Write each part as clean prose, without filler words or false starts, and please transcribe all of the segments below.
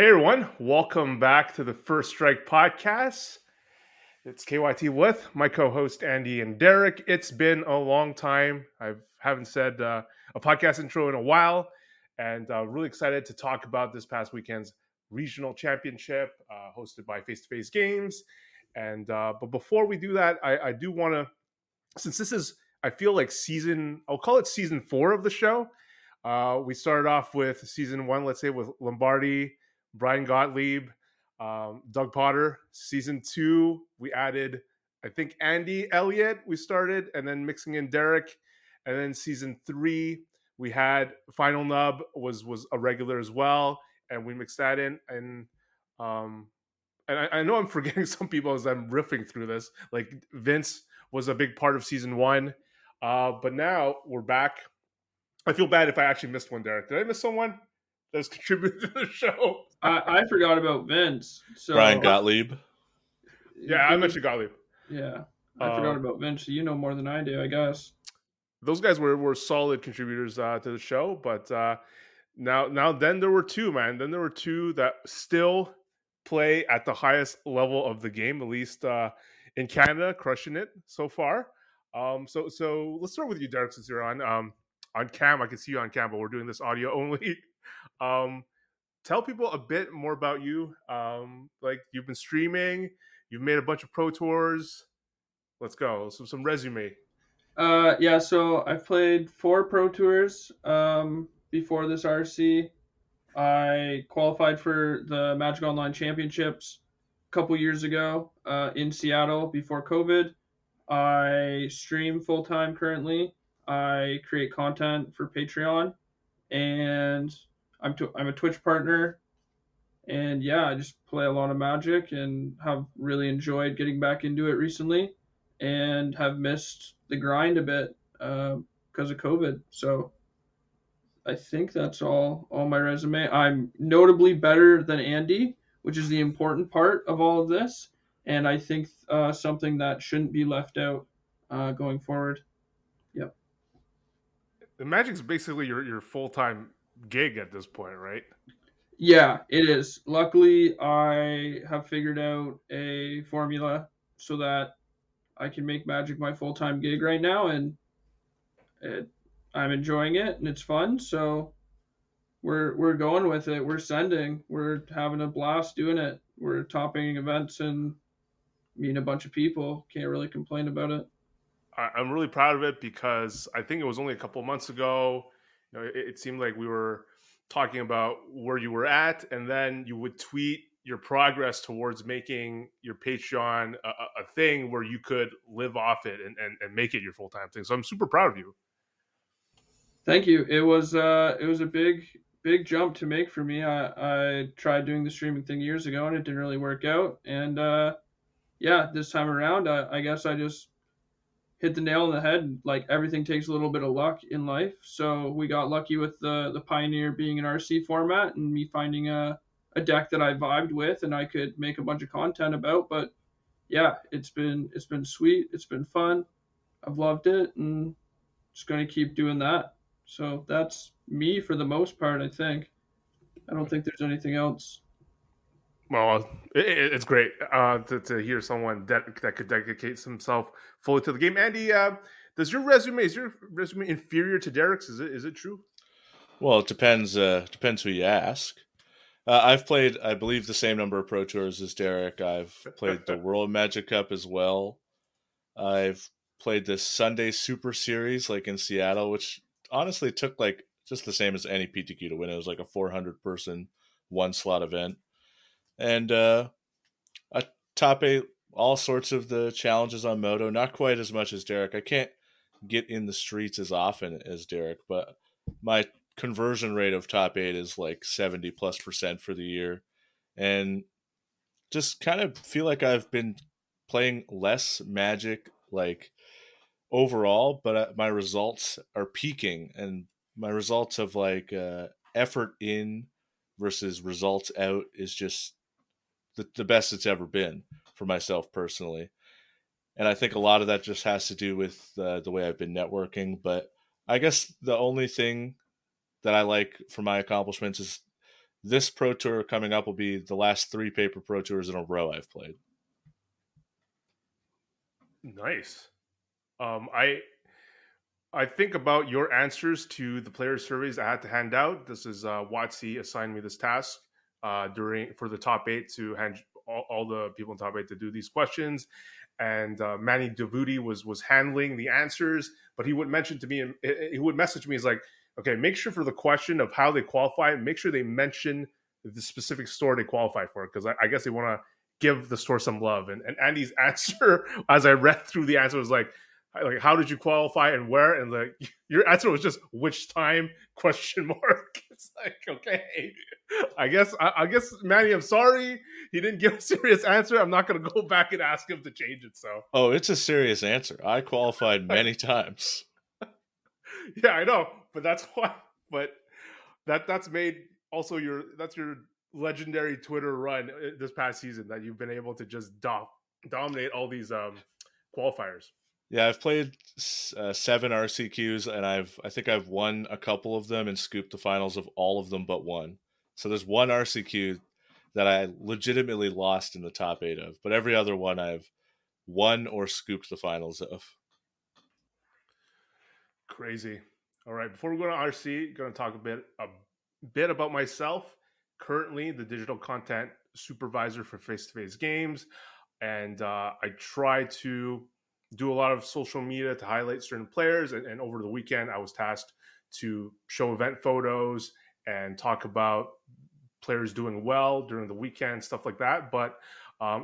Hey everyone, welcome back to the First Strike Podcast. It's KYT with my co-host Andy and Derek. It's been a long time. I haven't said a podcast intro in a while, and really excited to talk about this past weekend's regional championship hosted by Face-to-Face Games. And but before we do that, I do want to, since this is, I feel like I'll call it season 4 of the show. We started off with season 1, let's say, with Lombardi, Brian Gottlieb, Doug Potter. Season 2, we added, I think, Andy Elliott, we started, and then mixing in Derek. And then season 3, we had Final Nub was a regular as well, and we mixed that in. And I know I'm forgetting some people as I'm riffing through this. Like Vince was a big part of season 1, but now we're back. I feel bad if I actually missed one, Derek. Did I miss someone that's contributed to the show? I forgot about Vince. So Brian Gottlieb. Yeah, I mentioned Gottlieb. Yeah, I forgot about Vince. So you know more than I do, I guess. Those guys were solid contributors to the show, but now then there were two, man. Then there were two that still play at the highest level of the game, at least in Canada, crushing it so far. So let's start with you, Derek, since you're on cam. I can see you on cam, but we're doing this audio only. Tell people a bit more about you. Like you've been streaming, you've made a bunch of pro tours. Let's go. Some resume. Yeah, so I've played 4 pro tours before this RC. I qualified for the Magic Online Championships a couple years ago in Seattle before COVID. I stream full-time currently. I create content for Patreon, and I'm a Twitch partner. And yeah, I just play a lot of Magic and have really enjoyed getting back into it recently and have missed the grind a bit because of COVID. So I think that's all my resume. I'm notably better than Andy, which is the important part of all of this, and I think something that shouldn't be left out going forward. Yep. The Magic's basically your full-time gig at this point, right? Yeah, it is. Luckily, I have figured out a formula so that I can make Magic my full-time gig right now, and I'm enjoying it, and it's fun. So we're going with it. We're sending. We're having a blast doing it. We're topping events and meeting a bunch of people. Can't really complain about it. I'm really proud of it because I think it was only a couple of months ago. You know, it seemed like we were talking about where you were at, and then you would tweet your progress towards making your Patreon a thing where you could live off it and make it your full-time thing. So I'm super proud of you. Thank you. It was a big jump to make for me. I tried doing the streaming thing years ago and it didn't really work out. And yeah, this time around, I guess I just hit the nail on the head. Like everything takes a little bit of luck in life. So we got lucky with the Pioneer being an RC format and me finding a deck that I vibed with and I could make a bunch of content about. But yeah, it's been sweet. It's been fun. I've loved it and just going to keep doing that. So that's me for the most part, I think. I don't think there's anything else. Well, it's great to hear someone that could dedicate himself fully to the game. Andy, is your resume inferior to Derek's? Is it true? Well, it depends. Depends who you ask. I've played, I believe, the same number of Pro Tours as Derek. I've played the World Magic Cup as well. I've played this Sunday Super Series, like in Seattle, which honestly took like just the same as any PTQ to win. It was like a 400-person one-slot event. And I top 8 all sorts of the challenges on Moto. Not quite as much as Derek. I can't get in the streets as often as Derek, but my conversion rate of top 8 is like 70%+ for the year, and just kind of feel like I've been playing less Magic like overall, but my results are peaking, and my results of like effort in versus results out is just the best it's ever been for myself personally. And I think a lot of that just has to do with the way I've been networking, but I guess the only thing that I like for my accomplishments is this Pro Tour coming up will be the last three paper Pro Tours in a row I've played. Nice. I think about your answers to the player surveys I had to hand out. This is Watsi assigned me this task for the top eight to hand all the people in top eight to do these questions. And Manny Davoudi was handling the answers, but he would mention to me, and he would message me, he's like, okay, make sure for the question of how they qualify, make sure they mention the specific store they qualify for, because I guess they want to give the store some love. And Andy's answer, as I read through the answer, was like, how did you qualify and where? And like, your answer was just which time ? It's like, okay, I guess Manny, I'm sorry, he didn't give a serious answer. I'm not going to go back and ask him to change it. So, oh, it's a serious answer. I qualified many times. Yeah, I know, but that's why. But that's made also your legendary Twitter run this past season that you've been able to just dominate all these qualifiers. Yeah, I've played 7 RCQs, and I think I've won a couple of them and scooped the finals of all of them but one. So there's one RCQ that I legitimately lost in the top 8 of, but every other one I've won or scooped the finals of. Crazy. All right, before we go to RC, going to talk a bit about myself. Currently, the digital content supervisor for Face-to-Face Games, and I try to do a lot of social media to highlight certain players. And over the weekend, I was tasked to show event photos and talk about players doing well during the weekend, stuff like that. But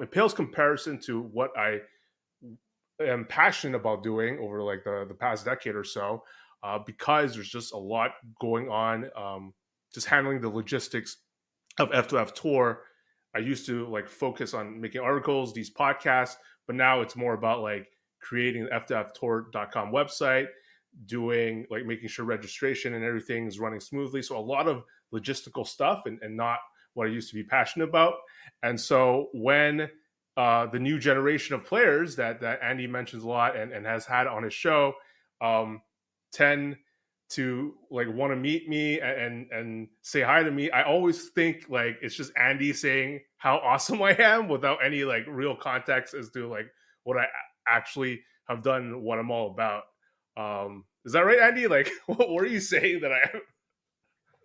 it pales comparison to what I am passionate about doing over like the past decade or so, because there's just a lot going on, just handling the logistics of F2F Tour. I used to like focus on making articles, these podcasts, but now it's more about like creating the F2FTour.com website, doing like making sure registration and everything is running smoothly. So a lot of logistical stuff and not what I used to be passionate about. And so when the new generation of players that Andy mentions a lot and has had on his show tend to like want to meet me and say hi to me, I always think like it's just Andy saying how awesome I am without any like real context as to like what I actually have done, what I'm all about. Is that right, Andy? Like, what are you saying that I am?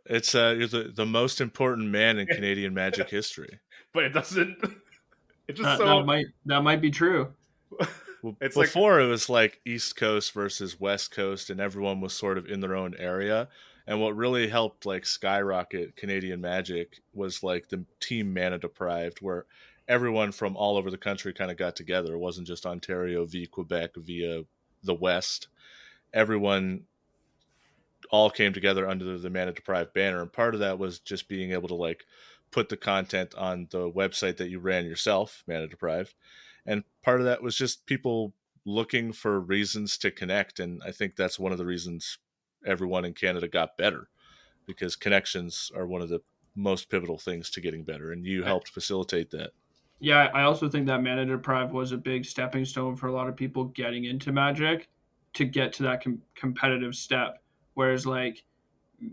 It's you're the most important man in Canadian Magic history. But it doesn't. It's just that might be true. It's before like, it was like East Coast versus West Coast, and everyone was sort of in their own area. And what really helped like skyrocket Canadian Magic was like the team Mana Deprived, where everyone from all over the country kind of got together. It wasn't just Ontario via Quebec via the West. Everyone all came together under the Mana Deprived banner. And part of that was just being able to like put the content on the website that you ran yourself, Mana Deprived. And part of that was just people looking for reasons to connect. And I think that's one of the reasons everyone in Canada got better, because connections are one of the most pivotal things to getting better. And you helped facilitate that. Yeah, I also think that Mana Deprived was a big stepping stone for a lot of people getting into Magic to get to that competitive step. Whereas like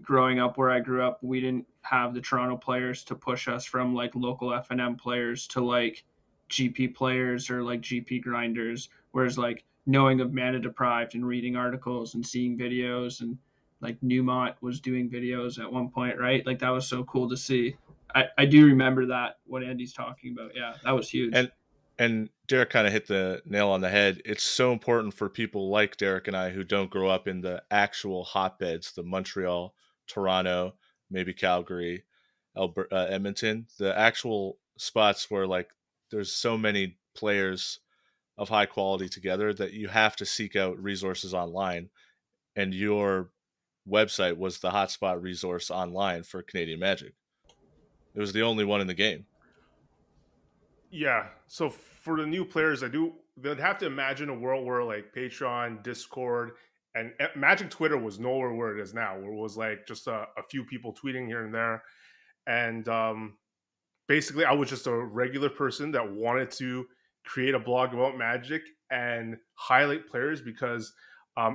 growing up where I grew up, we didn't have the Toronto players to push us from like local F&M players to like GP players or like GP grinders. Whereas like knowing of Mana Deprived and reading articles and seeing videos, and like Newmont was doing videos at one point, right? Like that was so cool to see. I do remember that, what Andy's talking about. Yeah, that was huge. And Derek kind of hit the nail on the head. It's so important for people like Derek and I who don't grow up in the actual hotbeds, the Montreal, Toronto, maybe Calgary, Edmonton, the actual spots where like there's so many players of high quality together that you have to seek out resources online. And your website was the hotspot resource online for Canadian Magic. It was the only one in the game. Yeah. So for the new players, they'd have to imagine a world where like Patreon, Discord, and Magic Twitter was nowhere where it is now, where it was like just a few people tweeting here and there. And basically I was just a regular person that wanted to create a blog about Magic and highlight players, because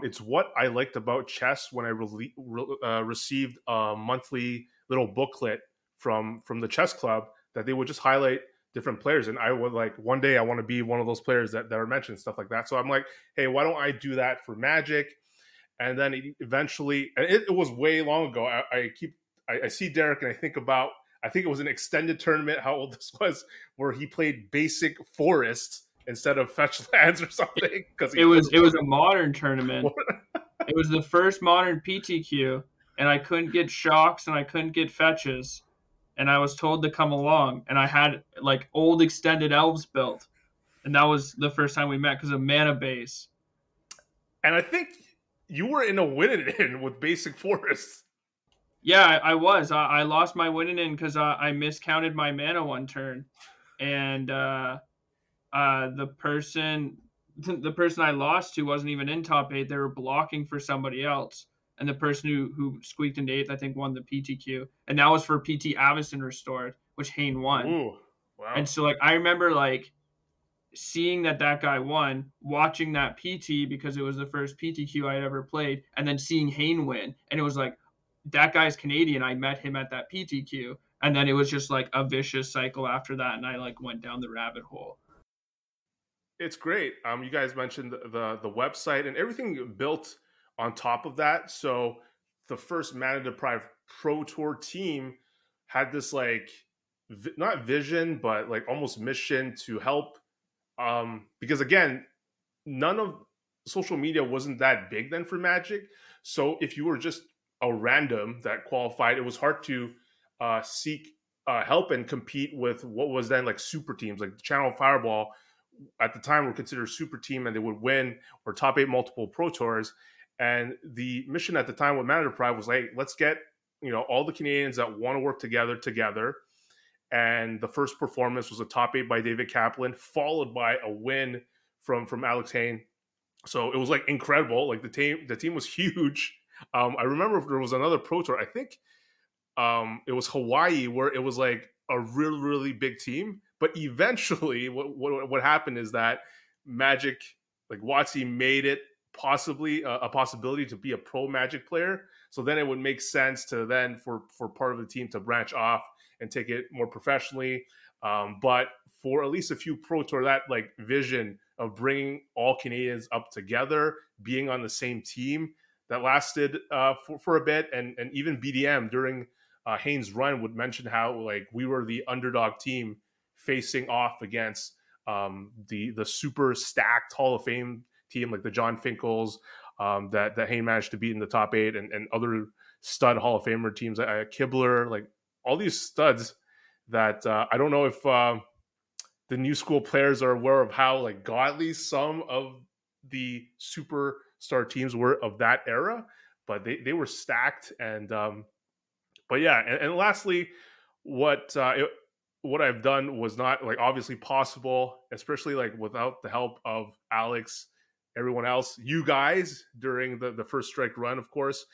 it's what I liked about chess when I received a monthly little booklet from the chess club that they would just highlight different players. And I would like, one day I want to be one of those players that are mentioned, stuff like that. So I'm like, hey, why don't I do that for Magic? And then eventually, and it was way long ago. I see Derek and I think about, I think it was an extended tournament, how old this was, where he played basic forest instead of fetch lands or something. Because it was a modern tournament. It was the first modern PTQ, and I couldn't get shocks and I couldn't get fetches, and I was told to come along. And I had like old extended elves built, and that was the first time we met because of mana base. And I think you were in a win-in with basic forest. Yeah, I was. I lost my win-in because I miscounted my mana one turn, and the person I lost to wasn't even in top eight. They were blocking for somebody else. And the person who squeaked into eighth, I think, won the PTQ. And that was for PT Avison Restored, which Hain won. Ooh, wow. And so, like, I remember, like, seeing that guy won, watching that PT because it was the first PTQ I'd ever played, and then seeing Hain win. And it was like, that guy's Canadian. I met him at that PTQ. And then it was just, like, a vicious cycle after that. And I, like, went down the rabbit hole. It's great. You guys mentioned the website and everything built on top of that. So the first Mana Deprived Pro Tour team had this like not vision, but like almost mission to help. Because again, none of social media wasn't that big then for Magic. So if you were just a random that qualified, it was hard to seek help and compete with what was then like super teams, like Channel Fireball. At the time were considered super team, and they would win or top eight multiple pro tours. And the mission at the time with Mana Deprived was like, let's get, you know, all the Canadians that want to work together. And the first performance was a top eight by David Kaplan, followed by a win from Alex Hain. So it was like incredible. Like the team was huge. I remember there was another pro tour, I think it was Hawaii, where it was like a really, really big team. But eventually, what happened is that Magic, like Watsi, made it possibly a possibility to be a pro Magic player. So then it would make sense to then for part of the team to branch off and take it more professionally. But for at least a few pro tour, that like vision of bringing all Canadians up together, being on the same team, that lasted for a bit, and even BDM during Hain's run would mention how like we were the underdog team facing off against the super stacked Hall of Fame team, like the John Finkels that Hain managed to beat in the top eight, and other stud Hall of Famer teams, Kibler, like all these studs that I don't know if the new school players are aware of how like godly some of the superstar teams were of that era, but they were stacked. And but yeah, and lastly, what I've done was not like obviously possible, especially like without the help of Alex, everyone else, you guys during the First Strike run, of course.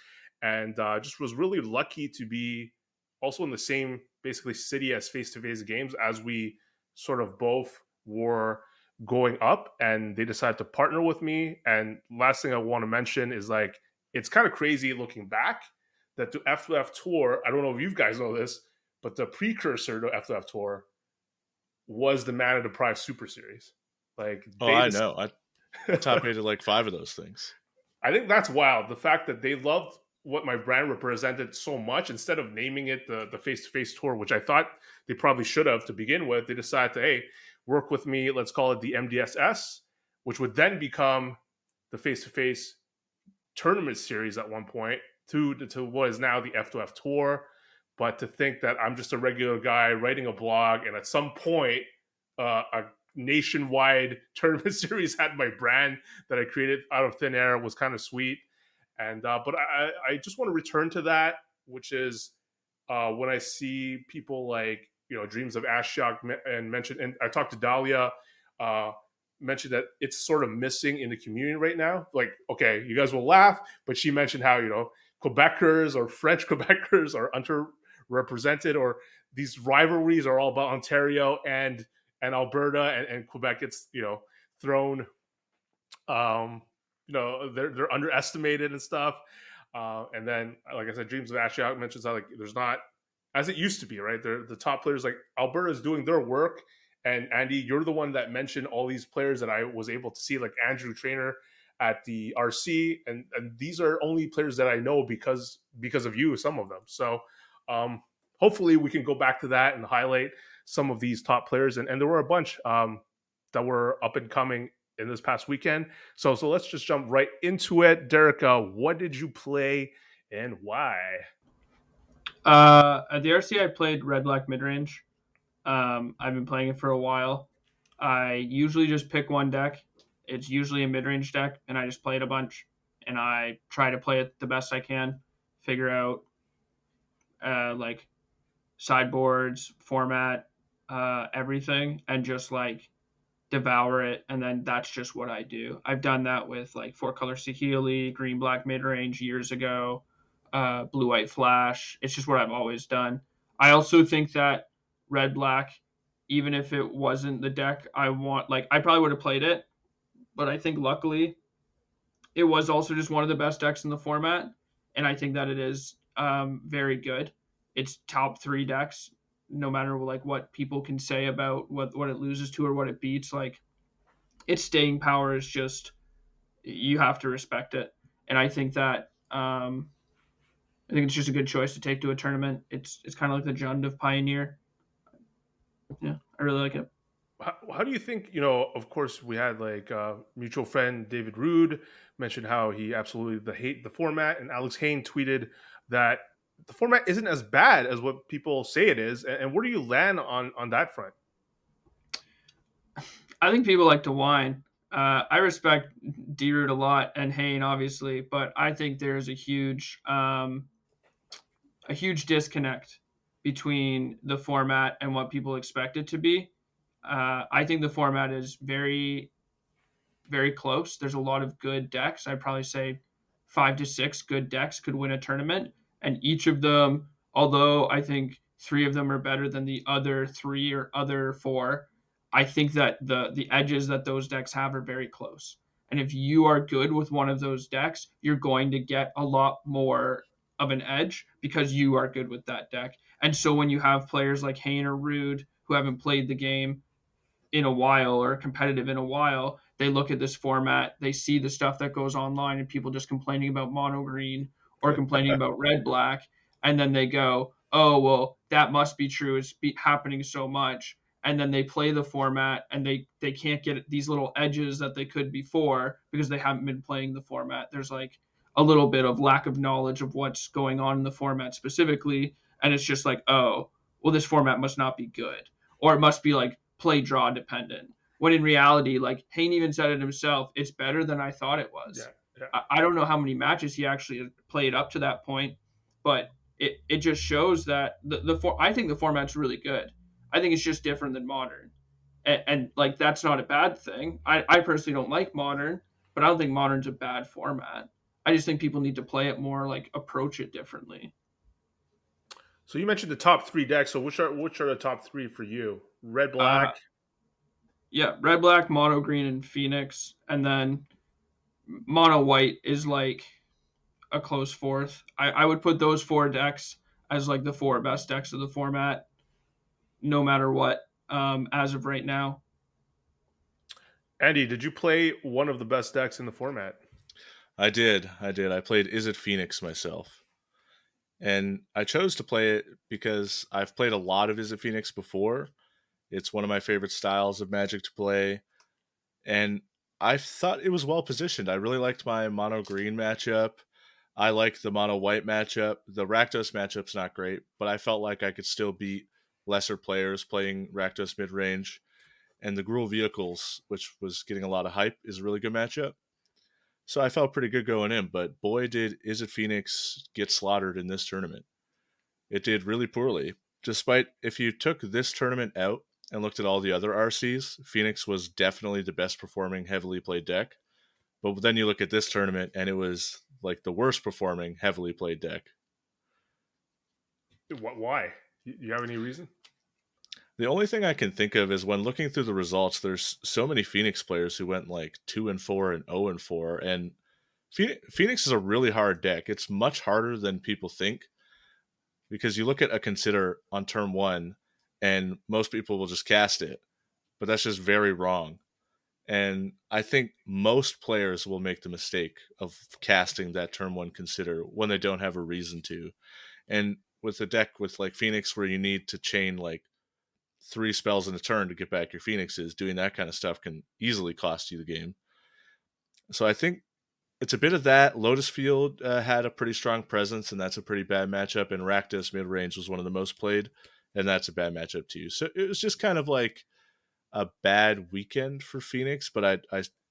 And just was really lucky to be also in the same basically city as Face-to-Face Games as we sort of both were going up, and they decided to partner with me. And last thing I want to mention is like, it's kind of crazy looking back that the F2F Tour, I don't know if you guys know this, but the precursor to F2F Tour was the Mana Deprived Super Series. Like, I know. I top rated like 5 of those things. I think that's wild. The fact that they loved what my brand represented so much, instead of naming it the Face-to-Face Tour, which I thought they probably should have to begin with, they decided to, hey, work with me. Let's call it the MDSS, which would then become the Face-to-Face Tournament Series at one point to what is now the F2F Tour. But to think that I'm just a regular guy writing a blog, and at some point, a nationwide tournament series had my brand that I created out of thin air was kind of sweet. And but I just want to return to that, which is when I see people like, you know, Dreams of Ashiok and mentioned, and I talked to Dahlia, mentioned that it's sort of missing in the community right now. Like, okay, you guys will laugh, but she mentioned how, you know, Quebecers or French Quebecers are underrepresented, or these rivalries are all about Ontario and Alberta and Quebec. It's, you know, thrown, you know, they're underestimated and stuff. And then, like I said, Dreams of Ashiok mentions how like there's not as it used to be, right? They're the top players, like Alberta's doing their work. And Andy, you're the one that mentioned all these players that I was able to see, like Andrew Traynor at the RC. And these are only players that I know because of you, some of them. So hopefully we can go back to that and highlight some of these top players. And there were a bunch that were up and coming in this past weekend. So let's just jump right into it. Derek, what did you play and why? At the RC, I played Red Black midrange. I've been playing it for a while. I usually just pick one deck. It's usually a midrange deck, and I just play it a bunch. And I try to play it the best I can, figure out like sideboards, format, everything, and just like devour it. And then that's just what I do. I've done that with like four color Sihili, green black midrange years ago, blue white flash. It's just what I've always done. I also think that red black, even if it wasn't the deck I want, like I probably would have played it, but I think luckily it was also just one of the best decks in the format. And I think that it is very good. It's top three decks, no matter like what people can say about what it loses to or what it beats. Like its staying power is just, you have to respect it. And I think that I think it's just a good choice to take to a tournament. It's kind of like the Jund of Pioneer. Yeah, I really like it. How do you think, you know, of course we had like mutual friend David Rude mentioned how he absolutely hates the format, and Alex Hain tweeted that the format isn't as bad as what people say it is. And where do you land on that front? I think people like to whine. I respect D-Root a lot and Hain, obviously, but I think there's a huge disconnect between the format and what people expect it to be. I think the format is very, very close. There's a lot of good decks. I'd probably say 5 to 6 good decks could win a tournament. And each of them, although I think 3 of them are better than the other 3 or other 4, I think that the edges that those decks have are very close. And if you are good with one of those decks, you're going to get a lot more of an edge because you are good with that deck. And so when you have players like Hain or Rude who haven't played the game in a while or competitive in a while, they look at this format, they see the stuff that goes online and people just complaining about mono green or complaining about red black, and then they go, oh, well, that must be true, it's happening so much, and then they play the format and they can't get these little edges that they could before because they haven't been playing the format. There's like a little bit of lack of knowledge of what's going on in the format specifically, and it's just like, oh, well, this format must not be good, or it must be like play draw dependent, when in reality, like Hain even said it himself, it's better than I thought it was. Yeah. I don't know how many matches he actually played up to that point, but it just shows that I think the format's really good. I think it's just different than modern, and like that's not a bad thing. I personally don't like modern, but I don't think modern's a bad format. I just think people need to play it more, like approach it differently. So you mentioned the top 3 decks. So which are the top 3 for you? Red black. Yeah, red black, mono green, and Phoenix, and then mono white is like a close 4th. I would put those 4 decks as like the 4 best decks of the format, no matter what, as of right now. Andy, did you play one of the best decks in the format? I did. I played Izzet Phoenix myself. And I chose to play it because I've played a lot of Izzet Phoenix before. It's one of my favorite styles of Magic to play. And I thought it was well positioned. I really liked my mono green matchup. I liked the mono white matchup. The Rakdos matchup's not great, but I felt like I could still beat lesser players playing Rakdos midrange. And the Gruul Vehicles, which was getting a lot of hype, is a really good matchup. So I felt pretty good going in, but boy, did Izzet Phoenix get slaughtered in this tournament. It did really poorly. Despite, if you took this tournament out and looked at all the other RCs, Phoenix was definitely the best performing heavily played deck. But then you look at this tournament and it was like the worst performing heavily played deck. Why? You have any reason? The only thing I can think of is when looking through the results, there's so many Phoenix players who went like 2-4 and 0-4. And Phoenix is a really hard deck. It's much harder than people think. because you look at a consider on turn one and most people will just cast it, but that's just very wrong. And I think most players will make the mistake of casting that turn one consider when they don't have a reason to. And with a deck with like Phoenix, where you need to chain like 3 spells in a turn to get back your Phoenixes, doing that kind of stuff can easily cost you the game. So I think it's a bit of that. Lotus Field had a pretty strong presence, and that's a pretty bad matchup. And Rakdos mid-range was one of the most played, and that's a bad matchup too. So it was just kind of like a bad weekend for Phoenix, but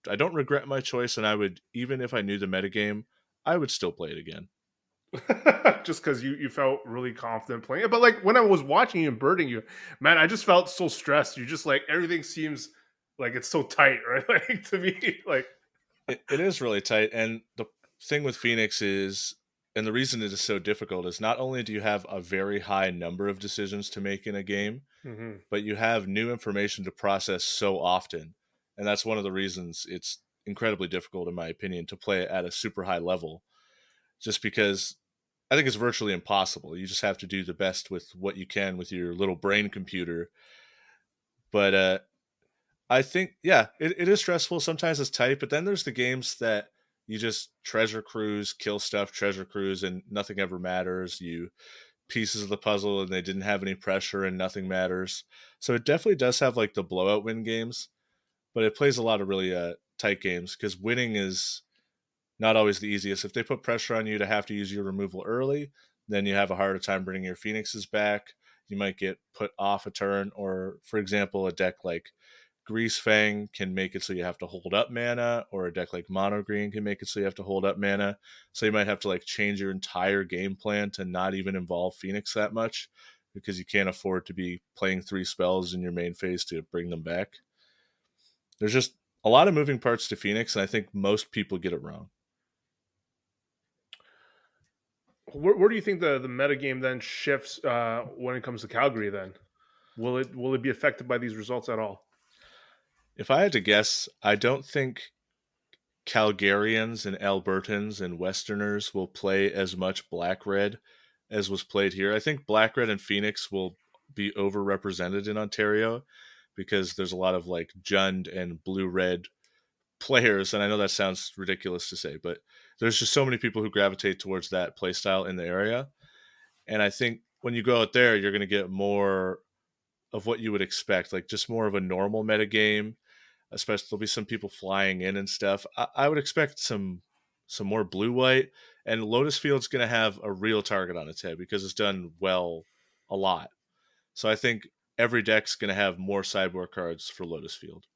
I don't regret my choice, and I would, even if I knew the metagame, I would still play it again. Just because you felt really confident playing it. But like when I was watching you and birding you, man, I just felt so stressed. You just like, everything seems like it's so tight, right? Like to me, like... It is really tight, and the thing with Phoenix is, and the reason it is so difficult is not only do you have a very high number of decisions to make in a game, mm-hmm. but you have new information to process so often, and that's one of the reasons it's incredibly difficult, in my opinion, to play at a super high level, just because I think it's virtually impossible. You just have to do the best with what you can with your little brain computer, but... I think, yeah, it is stressful. Sometimes it's tight, but then there's the games that you just treasure cruise, kill stuff, treasure cruise, and nothing ever matters. You pieces of the puzzle, and they didn't have any pressure, and nothing matters. So it definitely does have like the blowout win games, but it plays a lot of really tight games because winning is not always the easiest. If they put pressure on you to have to use your removal early, then you have a harder time bringing your Phoenixes back. You might get put off a turn, or for example, a deck like Grease Fang can make it so you have to hold up mana, or a deck like Mono Green can make it so you have to hold up mana. So you might have to like change your entire game plan to not even involve Phoenix that much, because you can't afford to be playing 3 spells in your main phase to bring them back. There's just a lot of moving parts to Phoenix, and I think most people get it wrong. Where do you think the metagame then shifts when it comes to Calgary then? Will it be affected by these results at all? If I had to guess, I don't think Calgarians and Albertans and Westerners will play as much Black-Red as was played here. I think Black-Red and Phoenix will be overrepresented in Ontario because there's a lot of like Jund and Blue-Red players. And I know that sounds ridiculous to say, but there's just so many people who gravitate towards that play style in the area. And I think when you go out there, you're going to get more of what you would expect, like just more of a normal metagame. Especially there'll be some people flying in and stuff. I would expect some more blue-white, and Lotus Field's going to have a real target on its head because it's done well a lot. So I think every deck's going to have more sideboard cards for Lotus Field.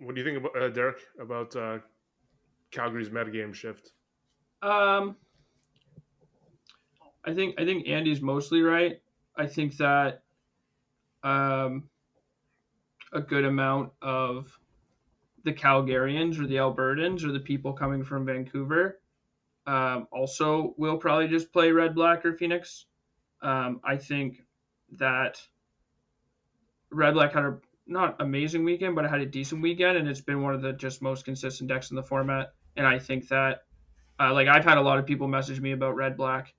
What do you think, about Derek, about Calgary's metagame shift? I think Andy's mostly right. I think that a good amount of the Calgarians or the Albertans or the people coming from Vancouver also will probably just play Red Black or Phoenix. I think that Red Black had a not amazing weekend, but it had a decent weekend, and it's been one of the just most consistent decks in the format. And I think that like I've had a lot of people message me about Red Black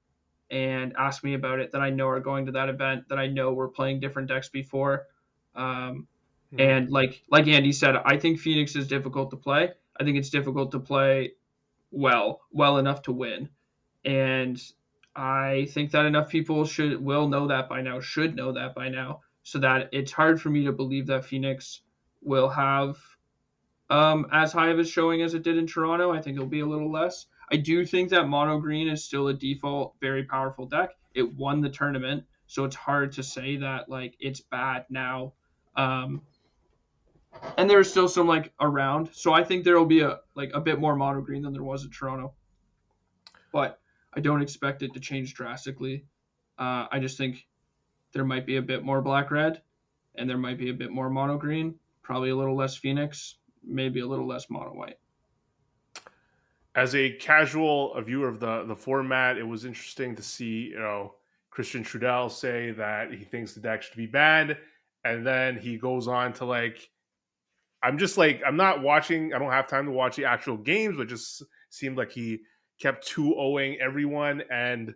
and ask me about it that I know are going to that event, that I know were playing different decks before. And like Andy said, I think Phoenix is difficult to play. I think it's difficult to play well enough to win. And I think that enough people should know that by now, so that it's hard for me to believe that Phoenix will have as high of a showing as it did in Toronto. I think it'll be a little less. I do think that Mono Green is still a default, very powerful deck. It won the tournament, so it's hard to say that like it's bad now. And there's still some like around, so I think there will be a bit more Mono Green than there was in Toronto. But I don't expect it to change drastically. I just think there might be a bit more Black-Red, and there might be a bit more Mono Green, probably a little less Phoenix, maybe a little less Mono White. As a casual viewer of the format, it was interesting to see, Christian Trudel say that he thinks the deck should be banned, and then he goes on to like, I don't have time to watch the actual games, but it just seemed like he kept 2-0ing everyone, and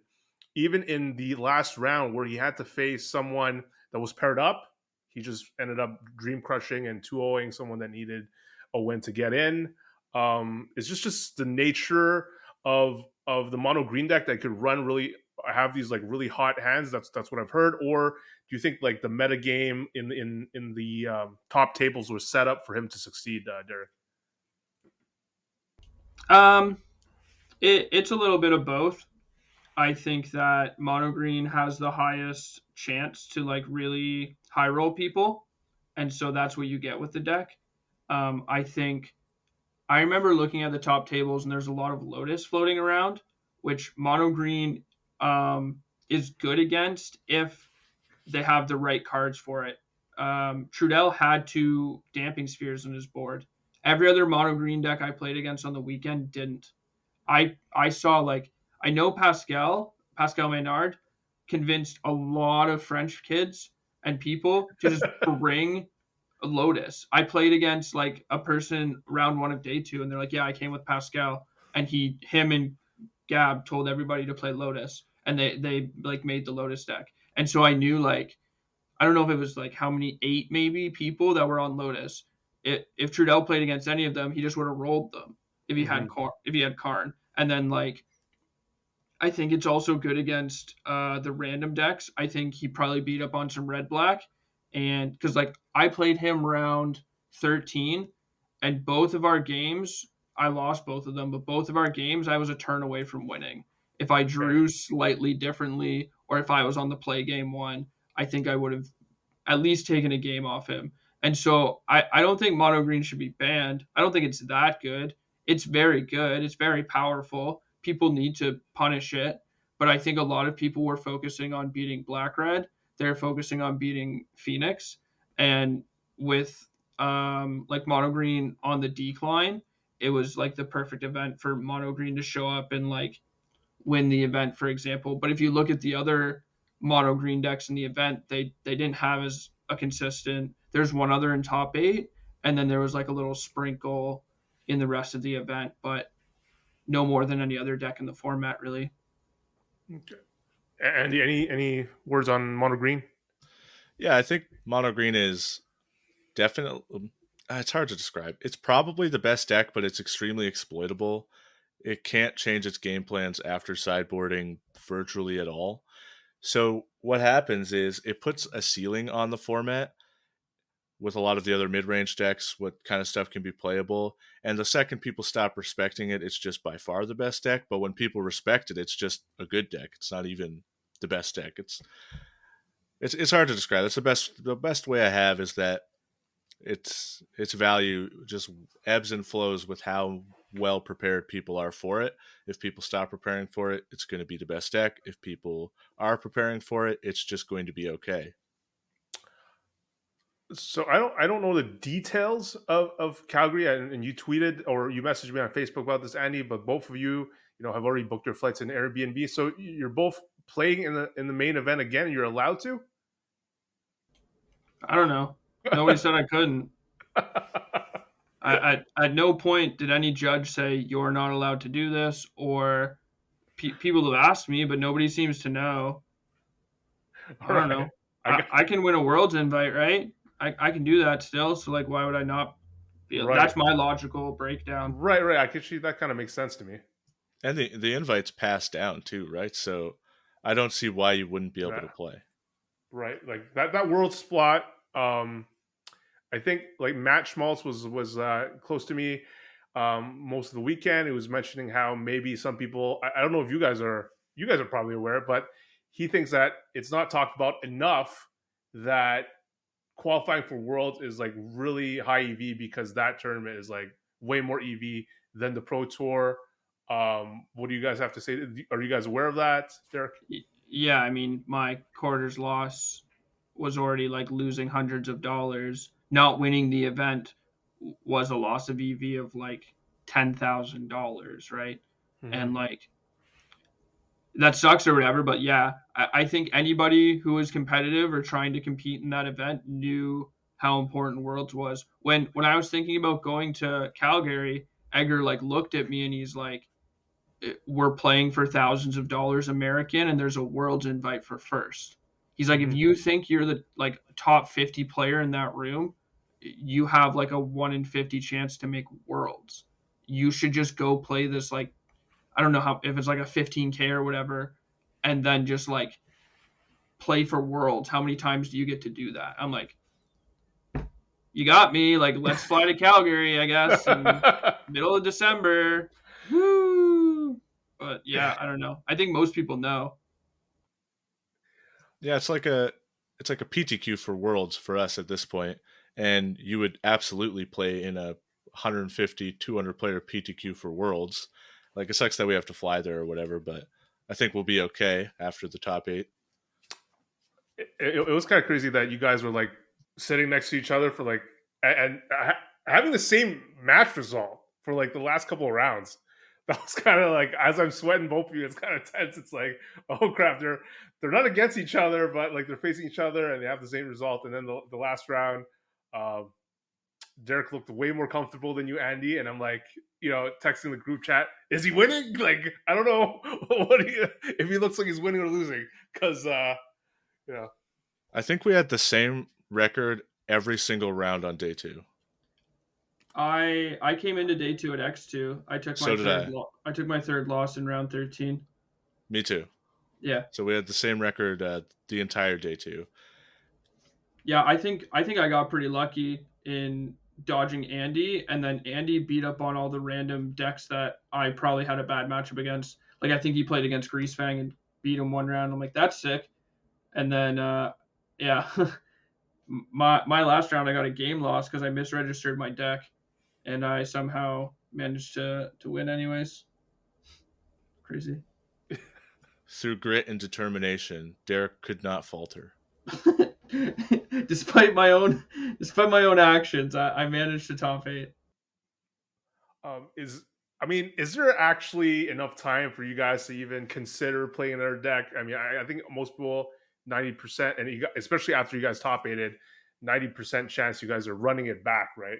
even in the last round where he had to face someone that was paired up, he just ended up dream crushing and 2-0ing someone that needed a win to get in. It's just the nature of the mono green deck that could run really have these like really hot hands. That's what I've heard. Or do you think like the meta game in the top tables was set up for him to succeed, Derek? It's a little bit of both. I think that mono green has the highest chance to like really high roll people, and so that's what you get with the deck. I remember looking at the top tables, and there's a lot of Lotus floating around, which mono green is good against if they have the right cards for it. Trudel had 2 damping spheres on his board. Every other mono green deck I played against on the weekend didn't. I saw like, I know Pascal Maynard convinced a lot of French kids and people to just bring Lotus. I played against like a person round 1 of day 2, and they're like, yeah, I came with Pascal, and him and Gab told everybody to play Lotus, and they like made the Lotus deck. And so I knew, like, I don't know if it was like how many, 8 maybe people that were on Lotus. If Trudel played against any of them, he just would have rolled them if he had Karn. And then like, I think it's also good against the random decks. I think he probably beat up on some red black, and because like I played him round 13, and both of our games, I lost both of them, but both of our games I was a turn away from winning. If I drew slightly differently, or if I was on the play game 1, I think I would have at least taken a game off him. And so I don't think mono green should be banned. I don't think it's that good. It's very good. It's very powerful. People need to punish it. But I think a lot of people were focusing on beating black red. They're focusing on beating Phoenix. And with like mono green on the decline, it was like the perfect event for mono green to show up and like win the event, for example. But if you look at the other mono green decks in the event, they didn't have as a consistent. There's one other in top 8, and then there was like a little sprinkle in the rest of the event, but no more than any other deck in the format, really. Okay. Andy, any words on mono green? Yeah, I think mono green is definitely, it's hard to describe. It's probably the best deck, but it's extremely exploitable. It can't change its game plans after sideboarding virtually at all. So what happens is it puts a ceiling on the format with a lot of the other mid-range decks, what kind of stuff can be playable. And the second people stop respecting it, it's just by far the best deck. But when people respect it, it's just a good deck. It's not even the best deck. It's hard to describe. That's the best way I have is that its value just ebbs and flows with how well prepared people are for it. If people stop preparing for it, it's going to be the best deck. If people are preparing for it, it's just going to be okay. So I don't know the details of Calgary, and you tweeted or you messaged me on Facebook about this, Andy. But both of you have already booked your flights in Airbnb, so you're both playing in the main event again. You're allowed to? I don't know. Nobody said I couldn't. I at no point did any judge say you're not allowed to do this, or people have asked me, but nobody seems to know. I don't know. I can win a Worlds invite, right? I can do that still, so like why would I not be right. That's my logical breakdown. Right. I can see that kind of makes sense to me. And the invite's passed down too, right? So I don't see why you wouldn't be able to play. Right. Like that world spot, I think like Matt Schmaltz was close to me most of the weekend. He was mentioning how maybe some people I don't know if you guys are probably aware, but he thinks that it's not talked about enough that qualifying for Worlds is like really high EV because that tournament is like way more EV than the Pro Tour. What do you guys have to say? Are you guys aware of that, Derek? Yeah, I mean, my quarters loss was already like losing hundreds of dollars. Not winning the event was a loss of EV of like $10,000, right? Mm-hmm. And like that sucks or whatever, but yeah, I think anybody who was competitive or trying to compete in that event knew how important Worlds was. When I was thinking about going to Calgary, Edgar like looked at me and he's like, we're playing for thousands of dollars American, and there's a world's invite for first. He's like, if you think you're the like top 50 player in that room, you have like a 1 in 50 chance to make worlds. You should just go play this, like, I don't know how, if it's like a 15K or whatever, and then just like play for worlds. How many times do you get to do that? I'm like, you got me. Like, let's fly to Calgary, I guess, in middle of December. Woo! But yeah, I don't know. I think most people know. Yeah, it's like a PTQ for worlds for us at this point, and you would absolutely play in a 150, 200 player PTQ for worlds. Like, it sucks that we have to fly there or whatever, but I think we'll be okay after the top 8. It was kind of crazy that you guys were like sitting next to each other for like and having the same match result for like the last couple of rounds. That was kind of like, as I'm sweating both of you, it's kind of tense. It's like, oh crap, they're not against each other, but like they're facing each other and they have the same result. And then the last round, Derek looked way more comfortable than you, Andy. And I'm like, you know, texting the group chat, is he winning? Like, I don't know if he looks like he's winning or losing, because you know, I think we had the same record every single round on day 2. I came into day 2 at X2. I took my third loss in round 13. Me too. Yeah. So we had the same record the entire day 2. Yeah, I think I got pretty lucky in dodging Andy, and then Andy beat up on all the random decks that I probably had a bad matchup against. Like, I think he played against Grease Fang and beat him one round. I'm like, that's sick. And then yeah, my last round I got a game loss because I misregistered my deck. And I somehow managed to win anyways. Crazy. Through grit and determination, Derek could not falter. Despite my own actions, I managed to top 8. Is there actually enough time for you guys to even consider playing another deck? I mean, I think most people, 90%, and you guys, especially after you guys top 8, 90% chance you guys are running it back, right?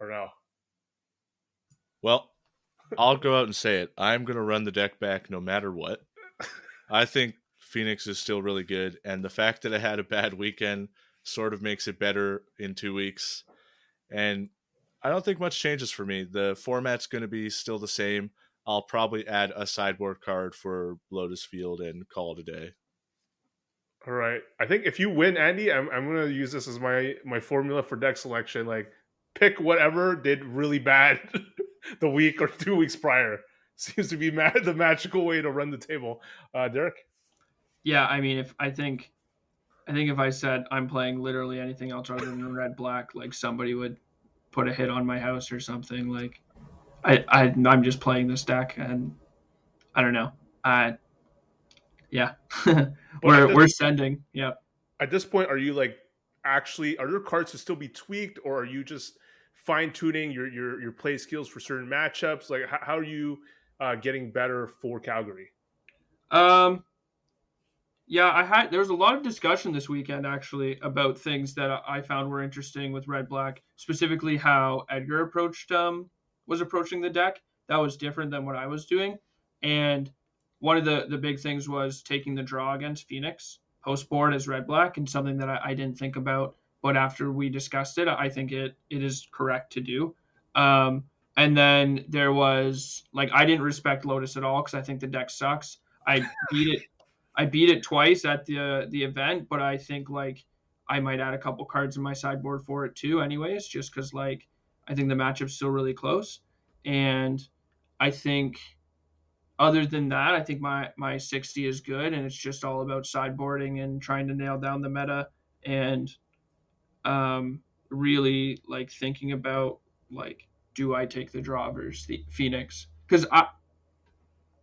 Or no? Well, I'll go out and say it. I'm going to run the deck back no matter what. I think Phoenix is still really good, and the fact that I had a bad weekend sort of makes it better in 2 weeks. And I don't think much changes for me. The format's going to be still the same. I'll probably add a sideboard card for Lotus Field and call it a day. All right. I think if you win, Andy, I'm going to use this as my formula for deck selection. Like, pick whatever did really bad the week or 2 weeks prior. Seems to be the magical way to run the table. Derek? Yeah, I mean, I think if I said I'm playing literally anything else other than Red Black, like somebody would put a hit on my house or something. Like, I'm just playing this deck, and I don't know. Yeah, we're sending. Yeah. At this point, are you like, actually, are your cards to still be tweaked, or are you just fine-tuning your play skills for certain matchups? Like, how are you getting better for Calgary? Yeah, there was a lot of discussion this weekend actually about things that I found were interesting with Red Black, specifically how Edgar was approaching the deck. That was different than what I was doing, and one of the big things was taking the draw against Phoenix post-board as Red Black, and something that I didn't think about. But after we discussed it, I think it is correct to do. And then there was, like, I didn't respect Lotus at all because I think the deck sucks. I beat it twice at the event, but I think, like, I might add a couple cards in my sideboard for it too anyways, just because, like, I think the matchup's still really close. And I think other than that, I think my 60 is good, and it's just all about sideboarding and trying to nail down the meta and really, like, thinking about, like, do I take the draw versus the Phoenix? Because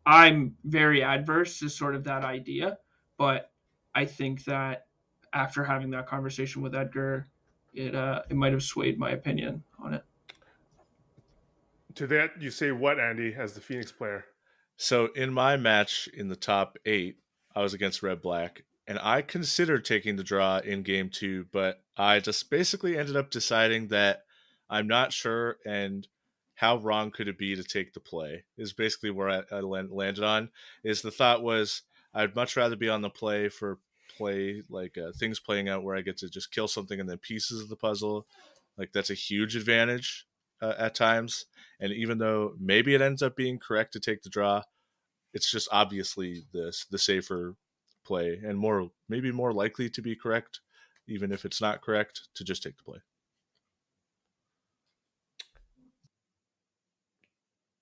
I'm very adverse to sort of that idea, but I think that after having that conversation with Edgar, it might have swayed my opinion on it. To that, you say what, Andy, as the Phoenix player? So in my match in the top 8, I was against Red Black, and I considered taking the draw in game 2, but I just basically ended up deciding that I'm not sure, and how wrong could it be to take the play is basically where I landed on. Is the thought was I'd much rather be on the play for play, like things playing out where I get to just kill something and then pieces of the puzzle. Like that's a huge advantage at times. And even though maybe it ends up being correct to take the draw, it's just obviously the safer play and more likely to be correct, even if it's not correct, to just take the play.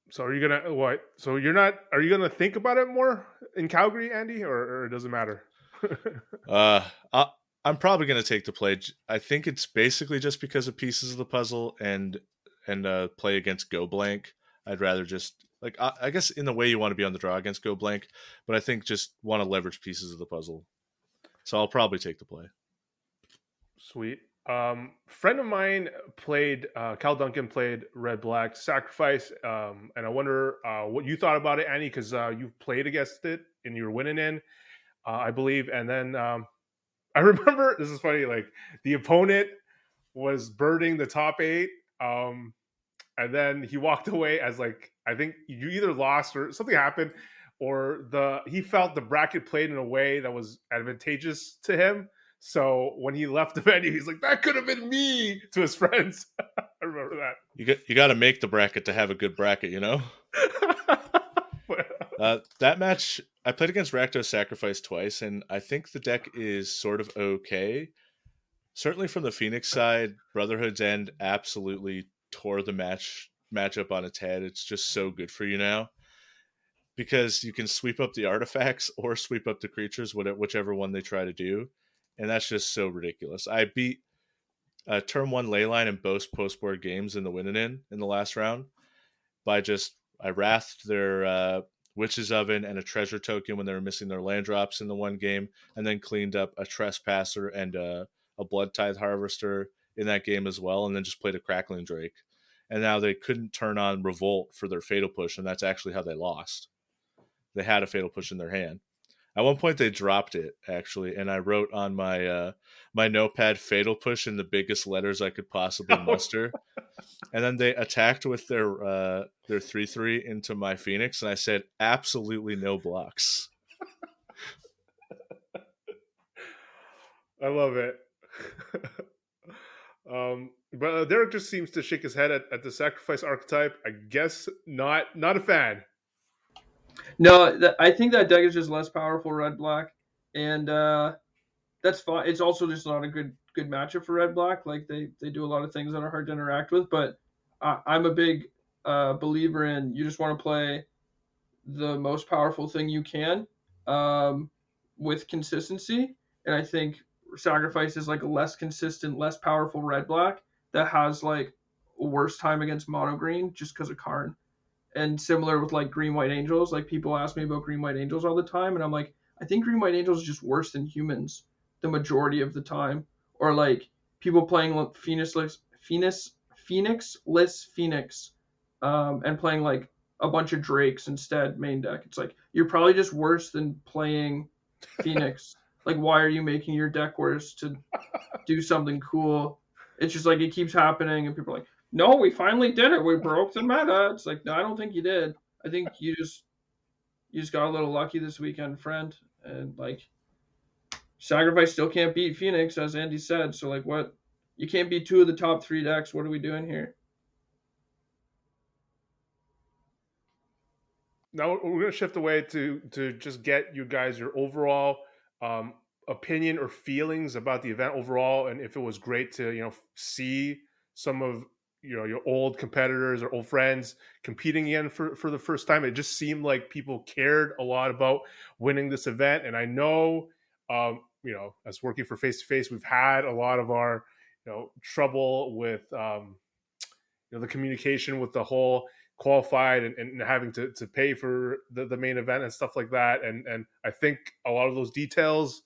So are you going to what? So you're not, are you going to think about it more in Calgary, Andy, or it doesn't matter? I'm probably going to take the play. I think it's basically just because of pieces of the puzzle and play against Go Blank. I'd rather just like, I guess in the way you want to be on the draw against Go Blank, but I think just want to leverage pieces of the puzzle. So I'll probably take the play. Sweet. Friend of mine played, Cal Duncan played Red Black Sacrifice. And I wonder, what you thought about it, Annie, cause, you played against it and you were winning in, I believe. And then, I remember, this is funny, like the opponent was birding the top eight. And then he walked away as like, I think you either lost or something happened, or he felt the bracket played in a way that was advantageous to him. So when he left the venue, he's like, that could have been me, to his friends. I remember that. You got to make the bracket to have a good bracket, you know? That match, I played against Rakdos Sacrifice twice, and I think the deck is sort of okay. Certainly from the Phoenix side, Brotherhood's End absolutely tore the matchup on its head. It's just so good for you now, because you can sweep up the artifacts or sweep up the creatures, whichever one they try to do, and that's just so ridiculous. I beat Turn 1 Leyline and both post-board games in the win-and-in in the last round by just, I wrathed their Witch's Oven and a treasure token when they were missing their land drops in the one game, and then cleaned up a Trespasser and a Blood Tithe Harvester in that game as well, and then just played a Crackling Drake. And now they couldn't turn on Revolt for their Fatal Push, and that's actually how they lost. They had a Fatal Push in their hand. At one point, they dropped it, actually, and I wrote on my my notepad Fatal Push in the biggest letters I could possibly muster. And then they attacked with their 3-3 into my Phoenix, and I said, absolutely no blocks. I love it. But Derek just seems to shake his head at the Sacrifice archetype. I guess not a fan. No, I think that deck is just less powerful, Red Black, and that's fine. It's also just not a good matchup for Red Black. Like they do a lot of things that are hard to interact with. But I'm a big believer in you just want to play the most powerful thing you can with consistency, and I think Sacrifice is like a less consistent, less powerful Red Black that has like a worse time against Mono Green just because of Karn. And similar with like Green-White Angels. Like people ask me about Green-White Angels all the time, and I'm like, I think Green-White Angels is just worse than humans the majority of the time. Or like people playing Phoenix, and playing like a bunch of Drakes instead main deck. It's like you're probably just worse than playing Phoenix. Like, why are you making your deck worse to do something cool? It's just like it keeps happening, and people are like, no, we finally did it. We broke the meta. It's like, no, I don't think you did. I think you just got a little lucky this weekend, friend. And like, Sacrifice still can't beat Phoenix, as Andy said. So like, what? You can't beat two of the top three decks. What are we doing here? Now we're gonna shift away to just get you guys your overall opinion or feelings about the event overall, and if it was great to see some of your old competitors or old friends competing again for the first time. It just seemed like people cared a lot about winning this event. And I know, as working for Face-to-Face, we've had a lot of our, trouble with, the communication with the whole qualified and having to pay for the main event and stuff like that. And I think a lot of those details,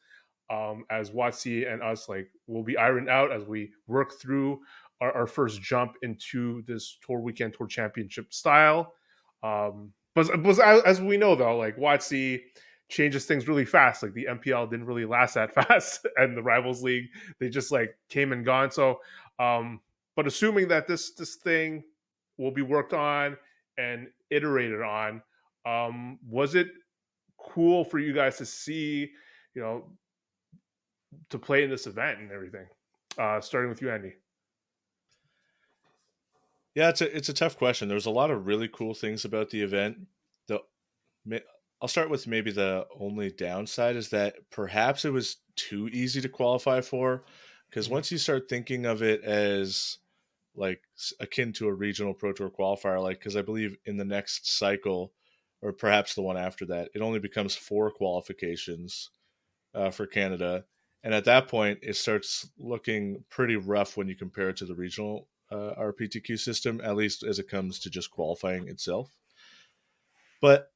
as Watsi and us, like, will be ironed out as we work through our first jump into this tour weekend, tour championship style. But as we know, though, like WotC changes things really fast. Like the MPL didn't really last that fast, and the Rivals League, they just like came and gone. So, but assuming that this thing will be worked on and iterated on. Was it cool for you guys to see, you know, to play in this event and everything? Starting with you, Andy. Yeah, it's a tough question. There's a lot of really cool things about the event. I'll start with maybe the only downside is that perhaps it was too easy to qualify for, because once you start thinking of it as like akin to a regional Pro Tour qualifier, like, because I believe in the next cycle, or perhaps the one after that, it only becomes 4 qualifications for Canada. And at that point, it starts looking pretty rough when you compare it to the regional RPTQ system, at least as it comes to just qualifying itself. But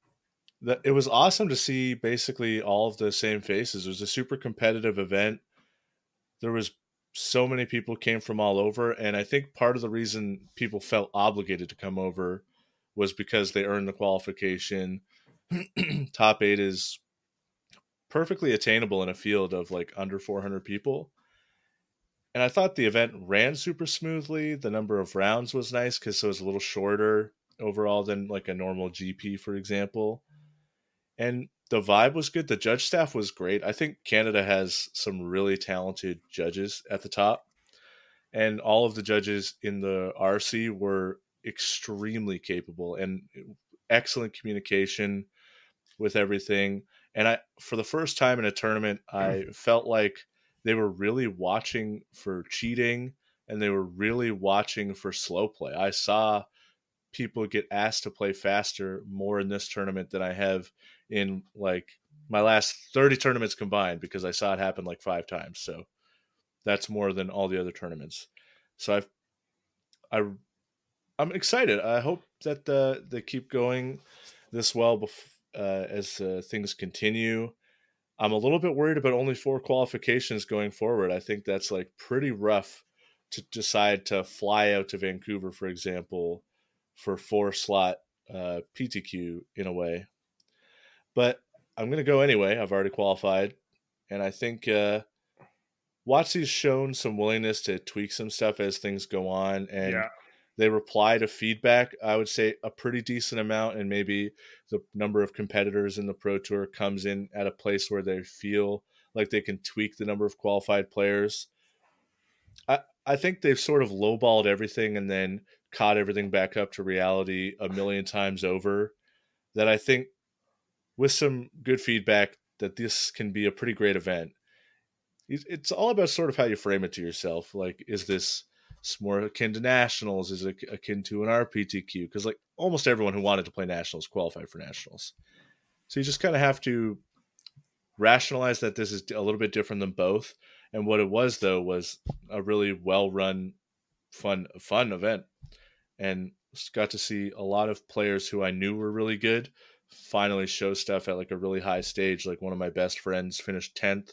it was awesome to see basically all of the same faces. It was a super competitive event. There was so many people came from all over. And I think part of the reason people felt obligated to come over was because they earned the qualification. Top 8 is perfectly attainable in a field of like under 400 people. And I thought the event ran super smoothly. The number of rounds was nice because it was a little shorter overall than like a normal GP, for example. And the vibe was good. The judge staff was great. I think Canada has some really talented judges at the top. And all of the judges in the RC were extremely capable and excellent communication with everything. And I, for the first time in a tournament, I felt like they were really watching for cheating and they were really watching for slow play. I saw people get asked to play faster more in this tournament than I have in like my last 30 tournaments combined, because I saw it happen like 5 times. So that's more than all the other tournaments. So I'm excited. I hope that they keep going this well as things continue. I'm a little bit worried about only 4 qualifications going forward. I think that's like pretty rough to decide to fly out to Vancouver, for example, for 4 slot PTQ in a way. But I'm going to go anyway. I've already qualified. And I think Watsi's shown some willingness to tweak some stuff as things go on. And they reply to feedback, I would say, a pretty decent amount. And maybe the number of competitors in the Pro Tour comes in at a place where they feel like they can tweak the number of qualified players. I think they've sort of lowballed everything and then caught everything back up to reality a million times over, that I think with some good feedback that this can be a pretty great event. It's all about sort of how you frame it to yourself. Like, is this more akin to nationals? Is it akin to an RPTQ? Because like almost everyone who wanted to play nationals qualified for nationals. So you just kind of have to rationalize that this is a little bit different than both. And what it was, though, was a really well-run, fun event. And got to see a lot of players who I knew were really good finally show stuff at like a really high stage. Like one of my best friends finished 10th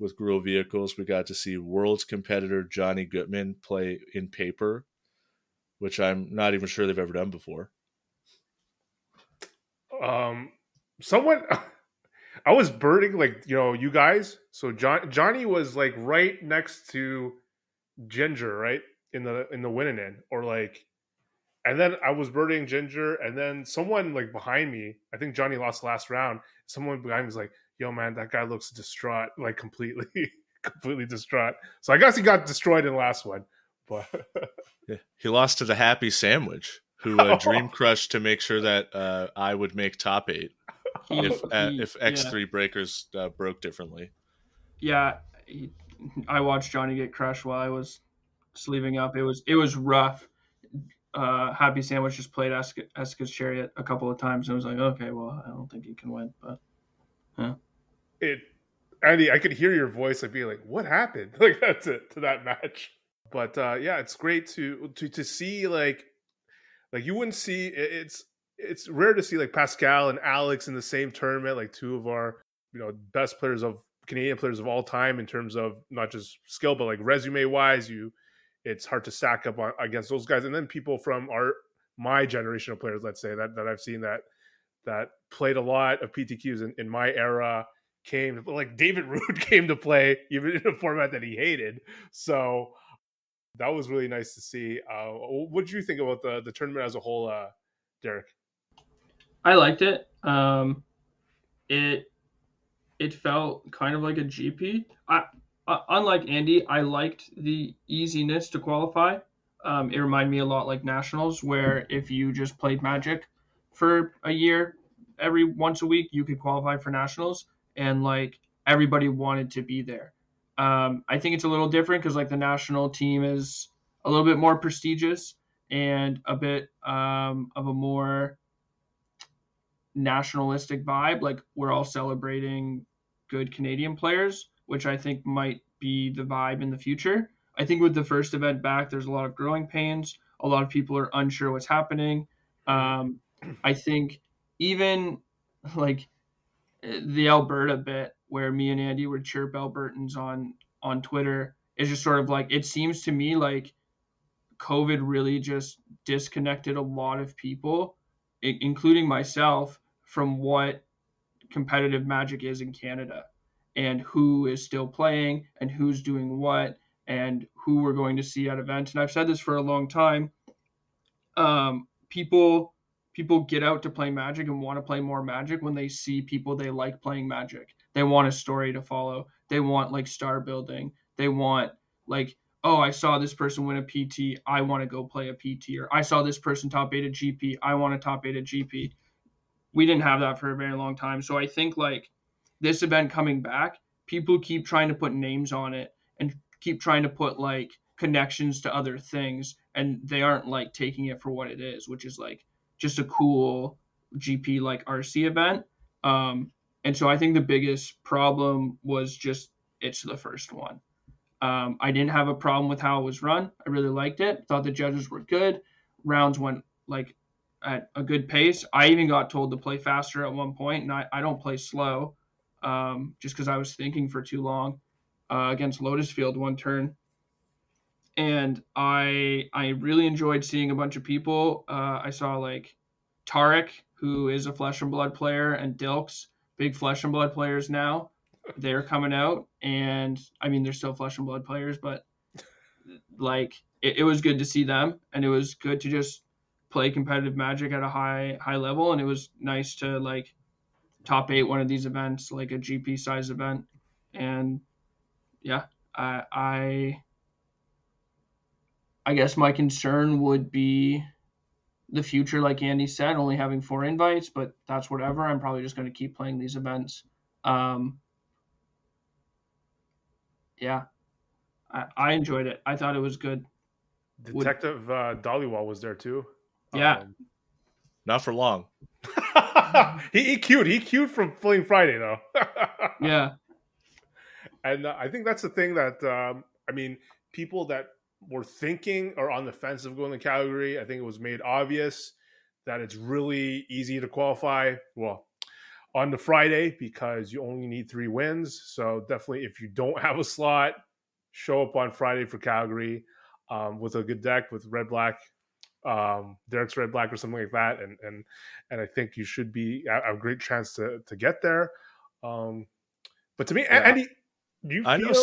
with Gruel Vehicles. We got to see Worlds competitor Johnny Goodman play in paper, which I'm not even sure they've ever done before. I was birding like, you know, you guys. So Johnny was like right next to Ginger, right? In the winning end, or like, and then I was birding Ginger, and then someone like behind me, I think Johnny lost the last round. Someone behind me was like, yo, man, that guy looks distraught, like completely distraught. So I guess he got destroyed in the last one. But yeah, he lost to the Happy Sandwich, who dream crushed to make sure that I would make top 8 if X3 breakers broke differently. Yeah, I watched Johnny get crushed while I was sleeving up. It was rough. Happy Sandwich just played Eska's Chariot a couple of times, and I was like, okay, well, I don't think he can win, but yeah. Andy, I could hear your voice. I'd be like, what happened? Like, that's it to that match. But yeah, it's great to see like you wouldn't see it's rare to see like Pascal and Alex in the same tournament, like two of our, you know, best players of Canadian players of all time in terms of not just skill but like resume wise. It's hard to stack up against those guys. And then people from my generation of players, let's say, that I've seen that played a lot of PTQs in my era came, like David Rude came to play, even in a format that he hated. So that was really nice to see. What did you think about the tournament as a whole, Derek? I liked it. It felt kind of like a GP. Unlike Andy, I liked the easiness to qualify. It reminded me a lot like Nationals, where if you just played Magic for a year, every once a week, you could qualify for Nationals, and like everybody wanted to be there. I think it's a little different because like the national team is a little bit more prestigious and a bit of a more nationalistic vibe. Like we're all celebrating good Canadian players, which I think might be the vibe in the future. I think with the first event back, there's a lot of growing pains. A lot of people are unsure what's happening. I think even like the Alberta bit where me and Andy would chirp Albertans on Twitter is just sort of like, it seems to me like COVID really just disconnected a lot of people, including myself, from what competitive Magic is in Canada and who is still playing and who's doing what and who we're going to see at events. And I've said this for a long time. People get out to play Magic and want to play more Magic when they see people they like playing Magic. They want a story to follow. They want like star building. They want like, oh, I saw this person win a PT. I want to go play a PT. Or I saw this person top 8 a GP. I want to top 8 a GP. We didn't have that for a very long time. So I think like this event coming back, people keep trying to put names on it and keep trying to put like connections to other things. And they aren't like taking it for what it is, which is like just a cool GP like RC event. And so I think the biggest problem was just it's the first one. I didn't have a problem with how it was run. I really liked it. Thought the judges were good. Rounds went like at a good pace. I even got told to play faster at one point, and I don't play slow just because I was thinking for too long against Lotus Field one turn. And I really enjoyed seeing a bunch of people. I saw like Tarek, who is a Flesh and Blood player, and Dilks, big Flesh and Blood players now. They're coming out, and I mean they're still Flesh and Blood players, but like it was good to see them, and it was good to just play competitive Magic at a high level, and it was nice to like top 8 one of these events, like a GP size event. And yeah, I guess my concern would be the future, like Andy said, only having 4 invites, but that's whatever. I'm probably just going to keep playing these events. Yeah, I enjoyed it. I thought it was good. Detective Dhaliwal was there too. Yeah, not for long. he queued from Fling Friday though. Yeah, and I think that's the thing that I mean, people that were thinking or on the fence of going to Calgary, I think it was made obvious that it's really easy to qualify. Well, on the Friday, because you only need 3 wins. So definitely, if you don't have a slot, show up on Friday for Calgary with a good deck, with Red Black, Derek's Red Black or something like that. And I think you should be have a great chance to get there. But to me, yeah. Andy, I know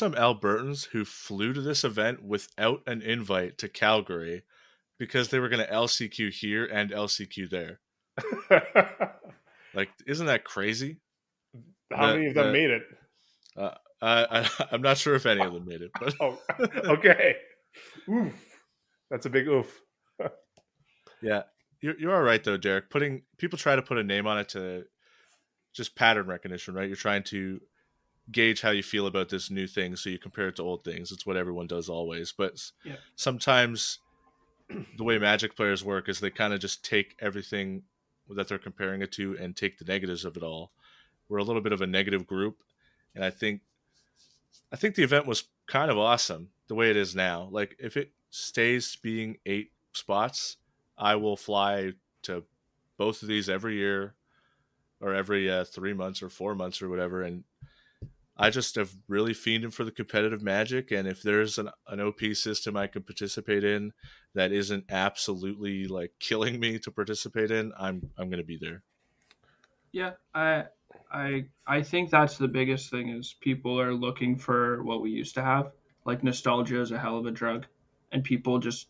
some Albertans who flew to this event without an invite to Calgary because they were going to LCQ here and LCQ there. Like, isn't that crazy? How many of them made it? I'm not sure if any of them made it. But oh, okay. Oof. That's a big oof. Yeah. You are right, though, Derek. People try to put a name on it to just pattern recognition, right? You're trying to gauge how you feel about this new thing, so you compare it to old things. It's what everyone does always. But yeah, sometimes the way Magic players work is they kind of just take everything that they're comparing it to and take the negatives of it all. We're a little bit of a negative group, and I think the event was kind of awesome the way it is now. Like, if it stays being 8 spots, I will fly to both of these every year or every 3 months or 4 months or whatever, and I just have really fiended for the competitive Magic. And if there's an OP system I can participate in that isn't absolutely like killing me to participate in, I'm going to be there. Yeah, I think that's the biggest thing is people are looking for what we used to have. Like, nostalgia is a hell of a drug, and people just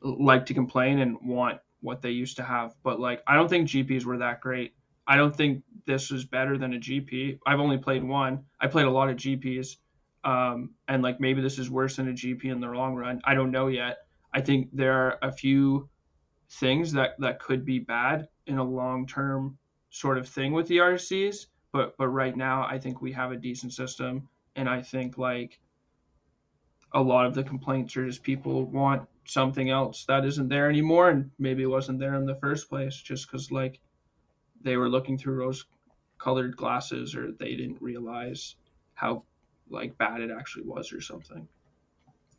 like to complain and want what they used to have. But, like, I don't think GPs were that great. I don't think this is better than a GP. I've only played one. I played a lot of GPs. And, like, maybe this is worse than a GP in the long run. I don't know yet. I think there are a few things that could be bad in a long-term sort of thing with the RCs. But right now, I think we have a decent system. And I think, like, a lot of the complaints are just people want something else that isn't there anymore, and maybe wasn't there in the first place just because, like, they were looking through rose-colored glasses, or they didn't realize how, like, bad it actually was or something.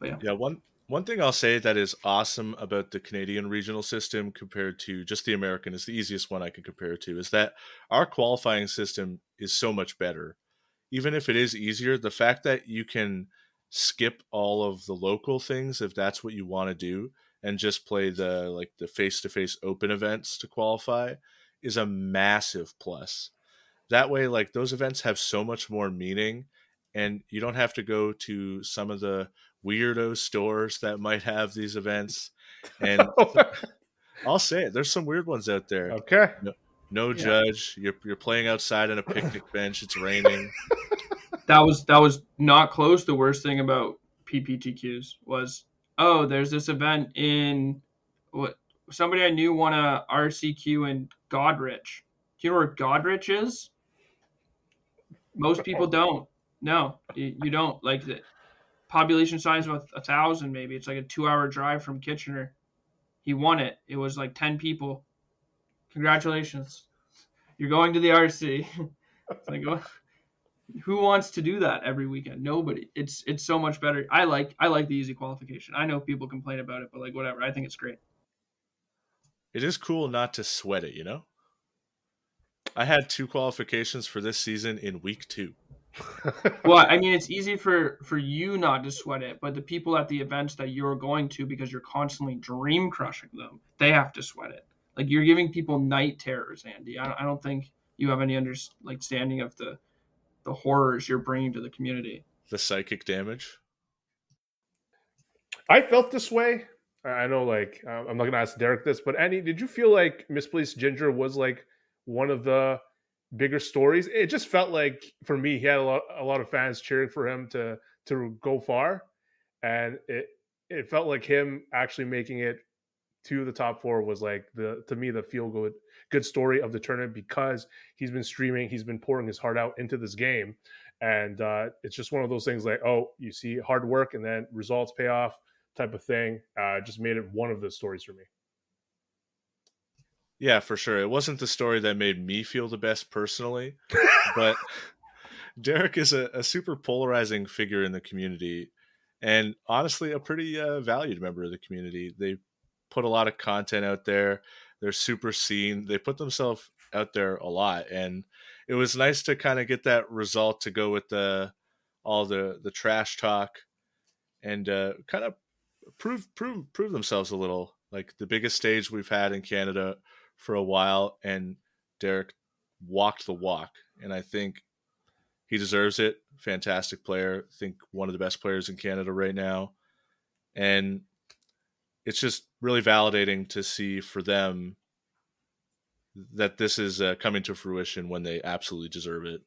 But yeah, one thing I'll say that is awesome about the Canadian regional system compared to just the American, is the easiest one I could compare to, is that our qualifying system is so much better. Even if it is easier, the fact that you can skip all of the local things if that's what you want to do and just play the face-to-face open events to qualify is a massive plus. That way, like, those events have so much more meaning, and you don't have to go to some of the weirdo stores that might have these events. And I'll say it, there's some weird ones out there. Okay. No, judge. You're playing outside on a picnic bench. It's raining. That was not close. The worst thing about PPTQs was, oh, there's this event in what somebody I knew won a RCQ in Goderich. Do you know where Goderich is? Most people don't. No, you don't. Like, the population size of 1,000 maybe. It's like a 2-hour drive from Kitchener. He won it. It was like 10 people. Congratulations. You're going to the RC. It's like, oh. Who wants to do that every weekend? Nobody. It's so much better. I like the easy qualification. I know people complain about it, but, like, whatever. I think it's great. It is cool not to sweat it, you know? I had 2 qualifications for this season in week 2. Well, I mean, it's easy for you not to sweat it, but the people at the events that you're going to, because you're constantly dream crushing them, they have to sweat it. Like, you're giving people night terrors, Andy. I don't think you have any understanding of the horrors you're bringing to the community. The psychic damage. I felt this way. I know, like, I'm not going to ask Derek this, but Andy, did you feel like Misplaced Ginger was, like, one of the bigger stories? It just felt like, for me, he had a lot of fans cheering for him to go far. And it felt like him actually making it to the top 4 was, like, to me the feel good story of the tournament, because he's been streaming, he's been pouring his heart out into this game, and it's just one of those things, like, oh, you see hard work and then results pay off type of thing. Just made it one of the stories for me. Yeah, for sure. It wasn't the story that made me feel the best personally, but Derek is a super polarizing figure in the community, and honestly a pretty valued member of the community. They put a lot of content out there. They're super seen. They put themselves out there a lot, and it was nice to kind of get that result to go with all the trash talk, and kind of prove themselves a little. Like, the biggest stage we've had in Canada for a while, and Derek walked the walk, and I think he deserves it. Fantastic player. I think one of the best players in Canada right now, and it's just really validating to see for them that this is coming to fruition when they absolutely deserve it.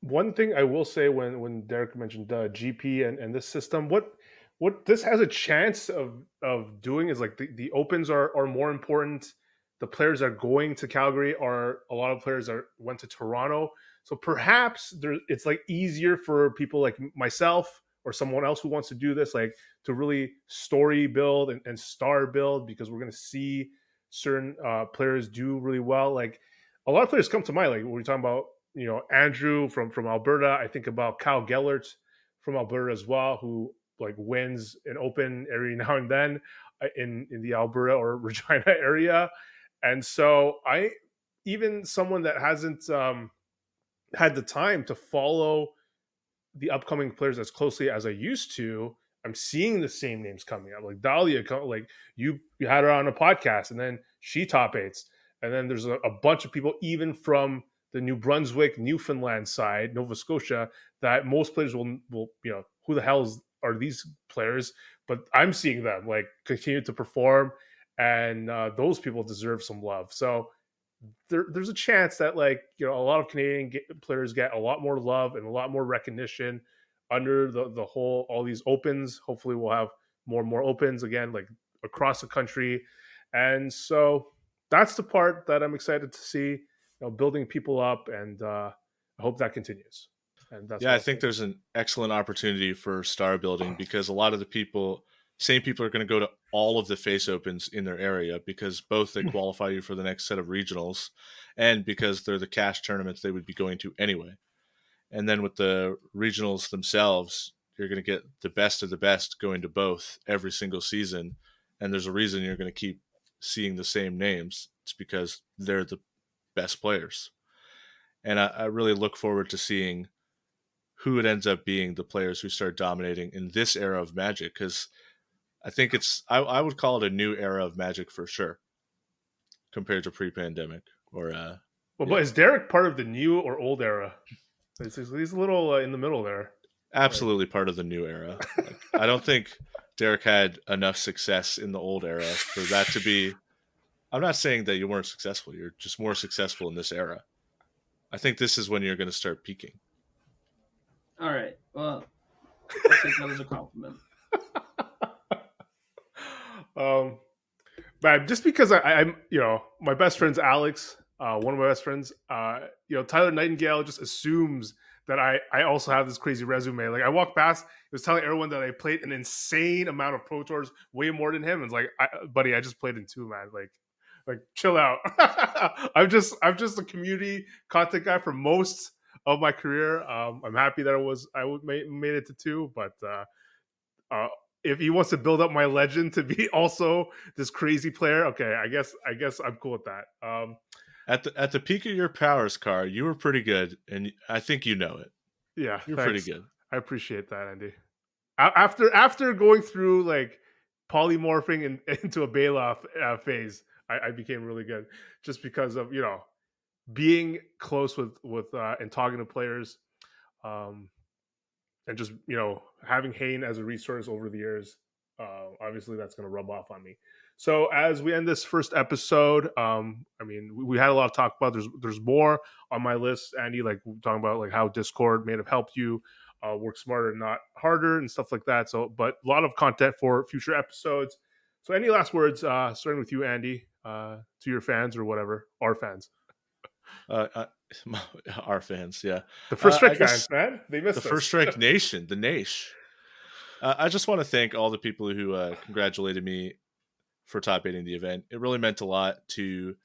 One thing I will say, when Derek mentioned GP and this system, what this has a chance of doing is, like, the opens are more important. The players that are going to Calgary are a lot of players that went to Toronto. So perhaps it's, like, easier for people like myself or someone else who wants to do this, like, to really story build and star build, because we're going to see certain players do really well. Like, a lot of players come to mind. Like, we're talking about, you know, Andrew from Alberta. I think about Kyle Gellert from Alberta as well, who, like, wins an open every now and then in the Alberta or Regina area. And so even someone that hasn't had the time to follow the upcoming players as closely as I used to, I'm seeing the same names coming up. Like Dahlia, like you had her on a podcast, and then she top 8s. And then there's a bunch of people, even from the New Brunswick, Newfoundland side, Nova Scotia, that most players will you know, who the hell are these players? But I'm seeing them like continue to perform, and those people deserve some love. So there's a chance that, like, you know, a lot of Canadian players get a lot more love and a lot more recognition under the whole, all these opens. Hopefully we'll have more and more opens again, like across the country. And so that's the part that I'm excited to see, you know, building people up, and I hope that continues. And that's I think there's an excellent opportunity for star building, because a lot of the people, same people, are going to go to all of the face opens in their area, because both they qualify you for the next set of regionals, and because they're the cash tournaments they would be going to anyway. And then with the regionals themselves, you're going to get the best of the best going to both every single season. And there's a reason you're going to keep seeing the same names. It's because they're the best players. And I really look forward to seeing who it ends up being, the players who start dominating in this era of Magic, because I think it's, I would call it a new era of Magic for sure, compared to pre-pandemic. Or but is Derek part of the new or old era? He's a little in the middle there. Absolutely, right. Part of the new era. Like, I don't think Derek had enough success in the old era for that to be. I'm not saying that you weren't successful. You're just more successful in this era. I think this is when you're going to start peaking. All right. Well, I think that was a compliment. But just because I'm, you know, my best friend's Alex, one of my best friends, you know, Tyler Nightingale just assumes that I also have this crazy resume. Like, I walked past, it was telling everyone that I played an insane amount of Pro Tours, way more than him. And it's like, buddy, I just played in two, man. Like chill out. I'm just a community content guy for most of my career. I'm happy that I made it to two, but if he wants to build up my legend to be also this crazy player, okay, I guess I'm cool with that. At the peak of your powers, Carr, you were pretty good, and I think you know it. Yeah, you're thanks. Pretty good. I appreciate that, Andy. After going through like polymorphing into a Bailoff phase, I became really good, just because of, you know, being close with and talking to players, and just, you know, having Hain as a resource over the years. Obviously that's going to rub off on me. So as we end this first episode, I mean, we had a lot of talk about, there's more on my list, Andy, like talking about like how Discord may have helped you work smarter, not harder, and stuff like that. So, but a lot of content for future episodes. So any last words, starting with you, Andy, to your fans or whatever, our fans. Our fans, yeah. The First Strike fans, man. They missed the us. First Strike Nation, the Nash. I just want to thank all the people who congratulated me for top aiding the event. It really meant a lot to,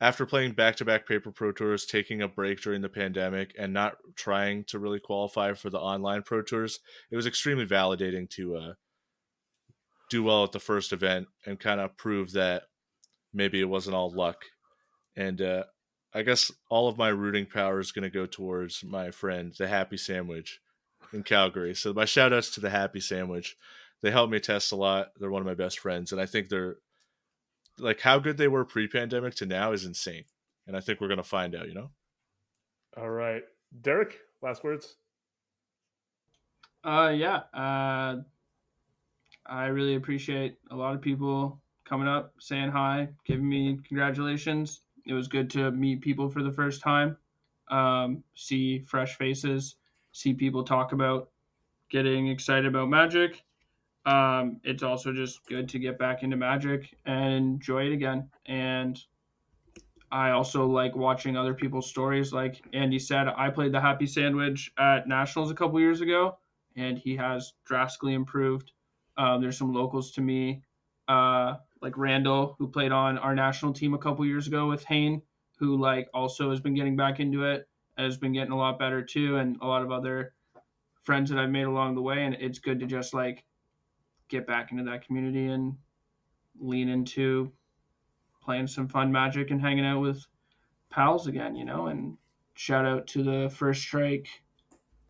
after playing back-to-back paper Pro Tours, taking a break during the pandemic, and not trying to really qualify for the online Pro Tours, it was extremely validating to do well at the first event and kind of prove that maybe it wasn't all luck. And I guess all of my rooting power is going to go towards my friend, the Happy Sandwich in Calgary. So my shout outs to the Happy Sandwich. They helped me test a lot. They're one of my best friends. And I think they're like, how good they were pre-pandemic to now is insane. And I think we're going to find out, you know? All right. Derek, last words. I really appreciate a lot of people coming up, saying hi, giving me congratulations. It was good to meet people for the first time, see fresh faces, see people talk about getting excited about Magic. It's also just good to get back into Magic and enjoy it again. And I also like watching other people's stories. Like Andy said, I played the Happy Sandwich at Nationals a couple years ago, and he has drastically improved. There's some locals to me. Like Randall, who played on our national team a couple years ago with Hain, who like also has been getting back into it, has been getting a lot better too, and a lot of other friends that I've made along the way. And it's good to just like get back into that community and lean into playing some fun Magic and hanging out with pals again, you know. And shout out to the First Strike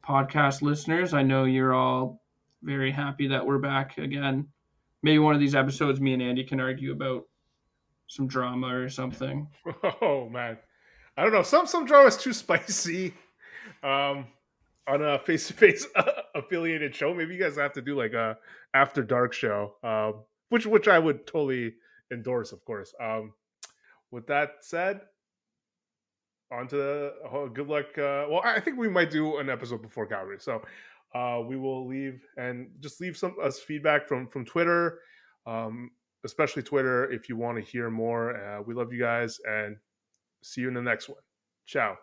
podcast listeners. I know you're all very happy that we're back again. Maybe one of these episodes, me and Andy can argue about some drama or something. Oh, man. I don't know. Some draw is too spicy on a face-to-face affiliated show. Maybe you guys have to do like a after dark show, which I would totally endorse, of course. With that said, on to the good luck. Well, I think we might do an episode before Calgary, so we will leave and just leave some us feedback from Twitter, especially Twitter if you want to hear more. We love you guys and see you in the next one. Ciao.